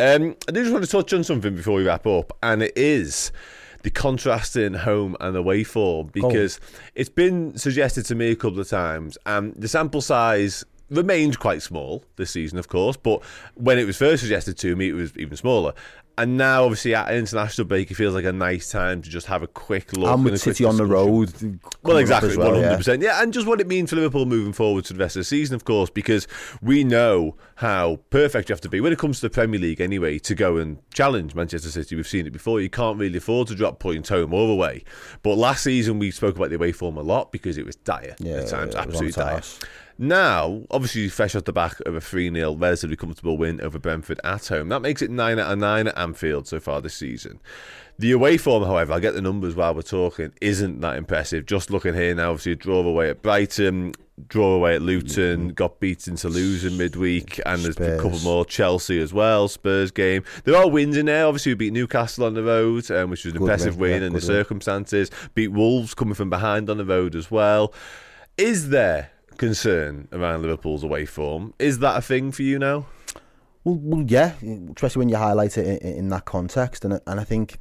I do just want to touch on something before we wrap up, and it is the contrasting home and away form, because it's been suggested to me a couple of times, and the sample size remains quite small this season, of course, but when it was first suggested to me, it was even smaller. And now, obviously, at international break, it feels like a nice time to just have a quick look. And with City on the road. Well, exactly, 100%. Yeah, and just what it means for Liverpool moving forward to the rest of the season, of course, because we know how perfect you have to be when it comes to the Premier League anyway to go and challenge Manchester City. We've seen it before. You can't really afford to drop points home or away. But last season, we spoke about the away form a lot because it was dire at times, absolutely dire. Now, obviously, fresh off the back of a 3-0 relatively comfortable win over Brentford at home. That makes it 9 out of 9 at Anfield so far this season. The away form, however, I get the numbers while we're talking, isn't that impressive. Just looking here now, obviously, a draw away at Brighton, draw away at Luton, got beaten to lose in midweek, and there's a couple more, Chelsea as well, Spurs game. There are wins in there. Obviously, we beat Newcastle on the road, which was an impressive win in the circumstances. Beat Wolves coming from behind on the road as well. Is there concern around Liverpool's away form? Is that a thing for you now? Well, yeah, especially when you highlight it in that context, and I think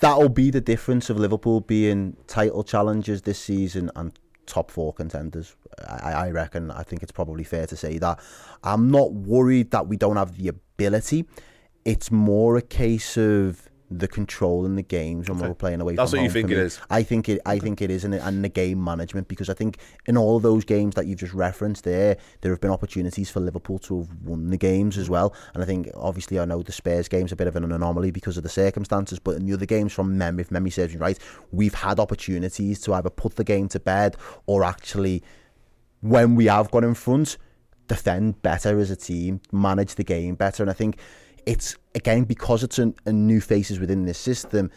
that'll be the difference of Liverpool being title challengers this season and top four contenders. I reckon. I think it's probably fair to say that. I'm not worried that we don't have the ability. It's more a case of the control in the games when we're playing away from home. That's what you think it is? I think it is, and the game management, because I think in all of those games that you've just referenced there have been opportunities for Liverpool to have won the games as well. And I think, obviously, I know the Spurs game's a bit of an anomaly because of the circumstances, but in the other games, from memory, if memory serves me right, we've had opportunities to either put the game to bed or actually, when we have gone in front, defend better as a team, manage the game better. And I think it's, again, because it's a new faces within this system,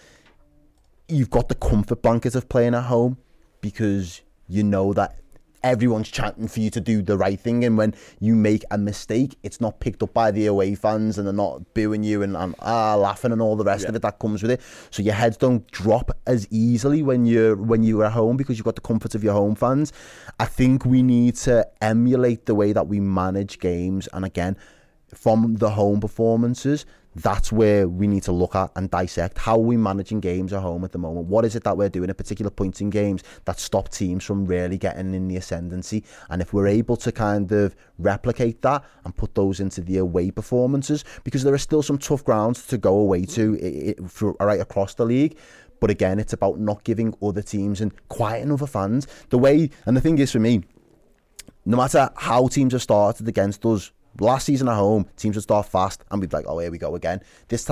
you've got the comfort blanket of playing at home because you know that everyone's chanting for you to do the right thing, and when you make a mistake, it's not picked up by the away fans and they're not booing you and laughing and all the rest of it that comes with it. So your heads don't drop as easily when you're at home because you've got the comfort of your home fans. I think we need to emulate the way that we manage games, and again, from the home performances, that's where we need to look at and dissect how we're managing games at home at the moment. What is it that we're doing at particular points in games that stop teams from really getting in the ascendancy? And if we're able to kind of replicate that and put those into the away performances, because there are still some tough grounds to go away to right across the league. But again, it's about not giving other teams and quieting other fans the way. And the thing is, for me, no matter how teams have started against us, last season at home, teams would start fast and we'd be like, oh, here we go again. This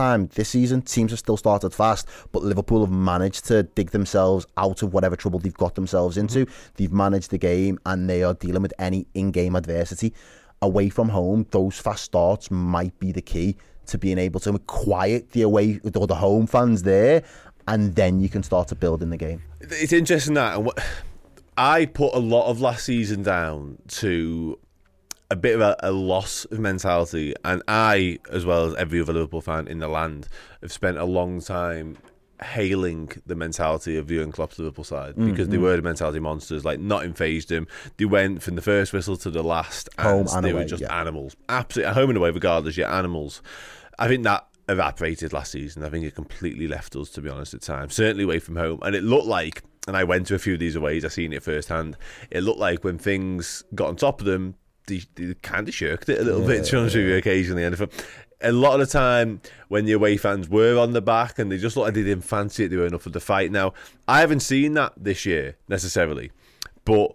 season, teams have still started fast, but Liverpool have managed to dig themselves out of whatever trouble they've got themselves into. They've managed the game and they are dealing with any in-game adversity. Away from home, those fast starts might be the key to being able to quiet the away or the home fans there, and then you can start to build in the game. It's interesting that. And I put a lot of last season down to a bit of a loss of mentality, and I, as well as every other Liverpool fan in the land, have spent a long time hailing the mentality of Jurgen Klopp's Liverpool side because they were the mentality monsters. Like, nothing fazed them. They went from the first whistle to the last, and they were just animals. Absolutely, home and away, regardless, animals. I think that evaporated last season. I think it completely left us, to be honest, at times. Certainly away from home, and it looked like, and I went to a few of these aways, I seen it firsthand, it looked like when things got on top of them, they kind of shirked it a little bit, to be honest with you, occasionally. And a lot of the time when the away fans were on the back and they just looked like they didn't fancy it, they weren't up for the fight. Now, I haven't seen that this year necessarily, but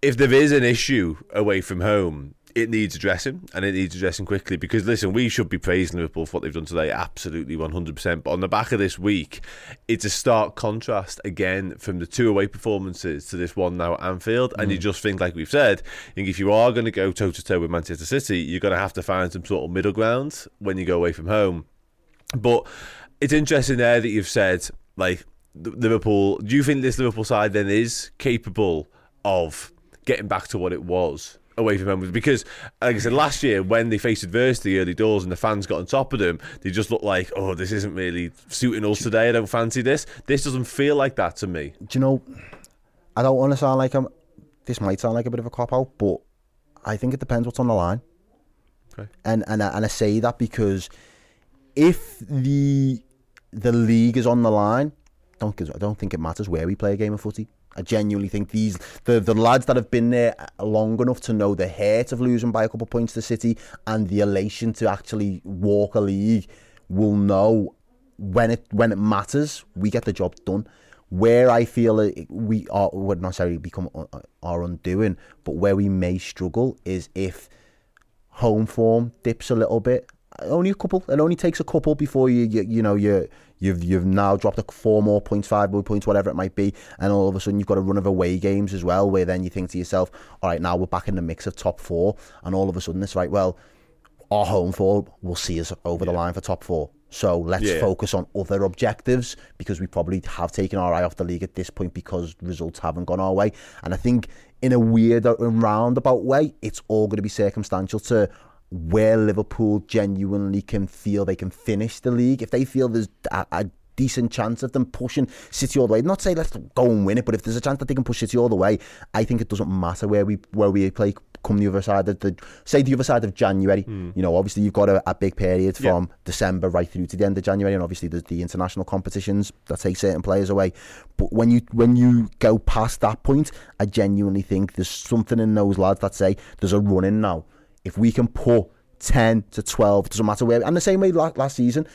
if there is an issue away from home, it needs addressing, and it needs addressing quickly, because, listen, we should be praising Liverpool for what they've done today, absolutely 100%, but on the back of this week, it's a stark contrast, again, from the two away performances to this one now at Anfield, and you just think, like we've said, if you are going to go toe-to-toe with Manchester City, you're going to have to find some sort of middle ground when you go away from home. But it's interesting there that you've said, like, Liverpool, do you think this Liverpool side then is capable of getting back to what it was away from home? Because, like I said, last year when they faced adversity early doors and the fans got on top of them, they just looked like, oh, this isn't really suiting us today, I don't fancy this. This doesn't feel like that to me. Do you know, I don't want to sound like I'm, this might sound like a bit of a cop-out, but I think it depends what's on the line. Okay. And I say that because if the league is on the line, I don't think it matters where we play a game of footy. I genuinely think the lads that have been there long enough to know the hurt of losing by a couple of points to City and the elation to actually walk a league will know when it matters, we get the job done. Where I feel we would not necessarily become our undoing, but where we may struggle is if home form dips a little bit. Only a couple. It only takes a couple before you've now dropped 4 more points, 5 more points, whatever it might be, and all of a sudden you've got a run of away games as well, where then you think to yourself, all right, now we're back in the mix of top four, and all of a sudden it's like, well, our home four will see us over the line for top four, so let's focus on other objectives, because we probably have taken our eye off the league at this point because results haven't gone our way. And I think in a weird and roundabout way, it's all going to be circumstantial to where Liverpool genuinely can feel they can finish the league. If they feel there's a decent chance of them pushing City all the way, not say let's go and win it, but if there's a chance that they can push City all the way, I think it doesn't matter where we play come the other side of the other side of January. You know, obviously you've got a big period from December right through to the end of January, and obviously there's the international competitions that take certain players away. But when you go past that point, I genuinely think there's something in those lads that say there's a run in now. If we can put 10 to 12, doesn't matter where. And the same way last season,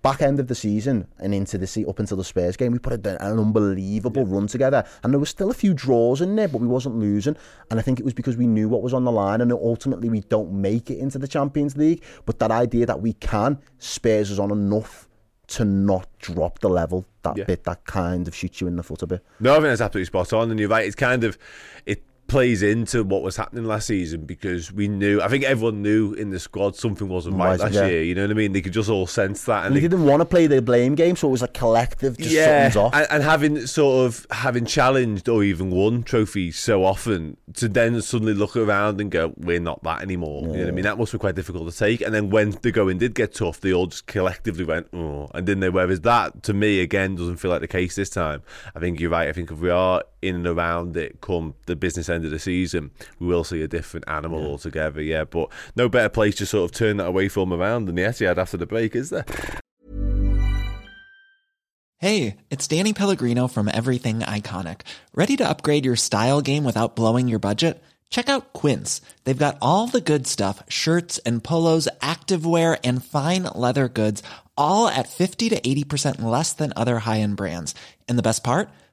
back end of the season and into up until the Spurs game, we put an unbelievable run together. And there were still a few draws in there, but we wasn't losing. And I think it was because we knew what was on the line, and ultimately we don't make it into the Champions League. But that idea that we can, Spurs is on enough to not drop the level that bit, that kind of shoots you in the foot a bit. No, I think that's absolutely spot on. And you're right, it's kind of... it plays into what was happening last season, because we knew, I think everyone knew in the squad something wasn't right last year, you know what I mean? They could just all sense that. And they didn't want to play their blame game, so it was a collective, just something's off. And having challenged or even won trophies so often, to then suddenly look around and go, we're not that anymore. You know what I mean? That must be quite difficult to take. And then when the going did get tough, they all just collectively went, oh, and didn't they? Whereas that, to me, again, doesn't feel like the case this time. I think you're right. I think if we are in and around it come the business end of the season, we will see a different animal altogether, but no better place to sort of turn that away form around than the Etihad after the break, is there? Hey, it's Danny Pellegrino from Everything Iconic. Ready to upgrade your style game without blowing your budget? Check out Quince. They've got all the good stuff, shirts and polos, activewear and fine leather goods, all at 50 to 80% less than other high-end brands. And the best part?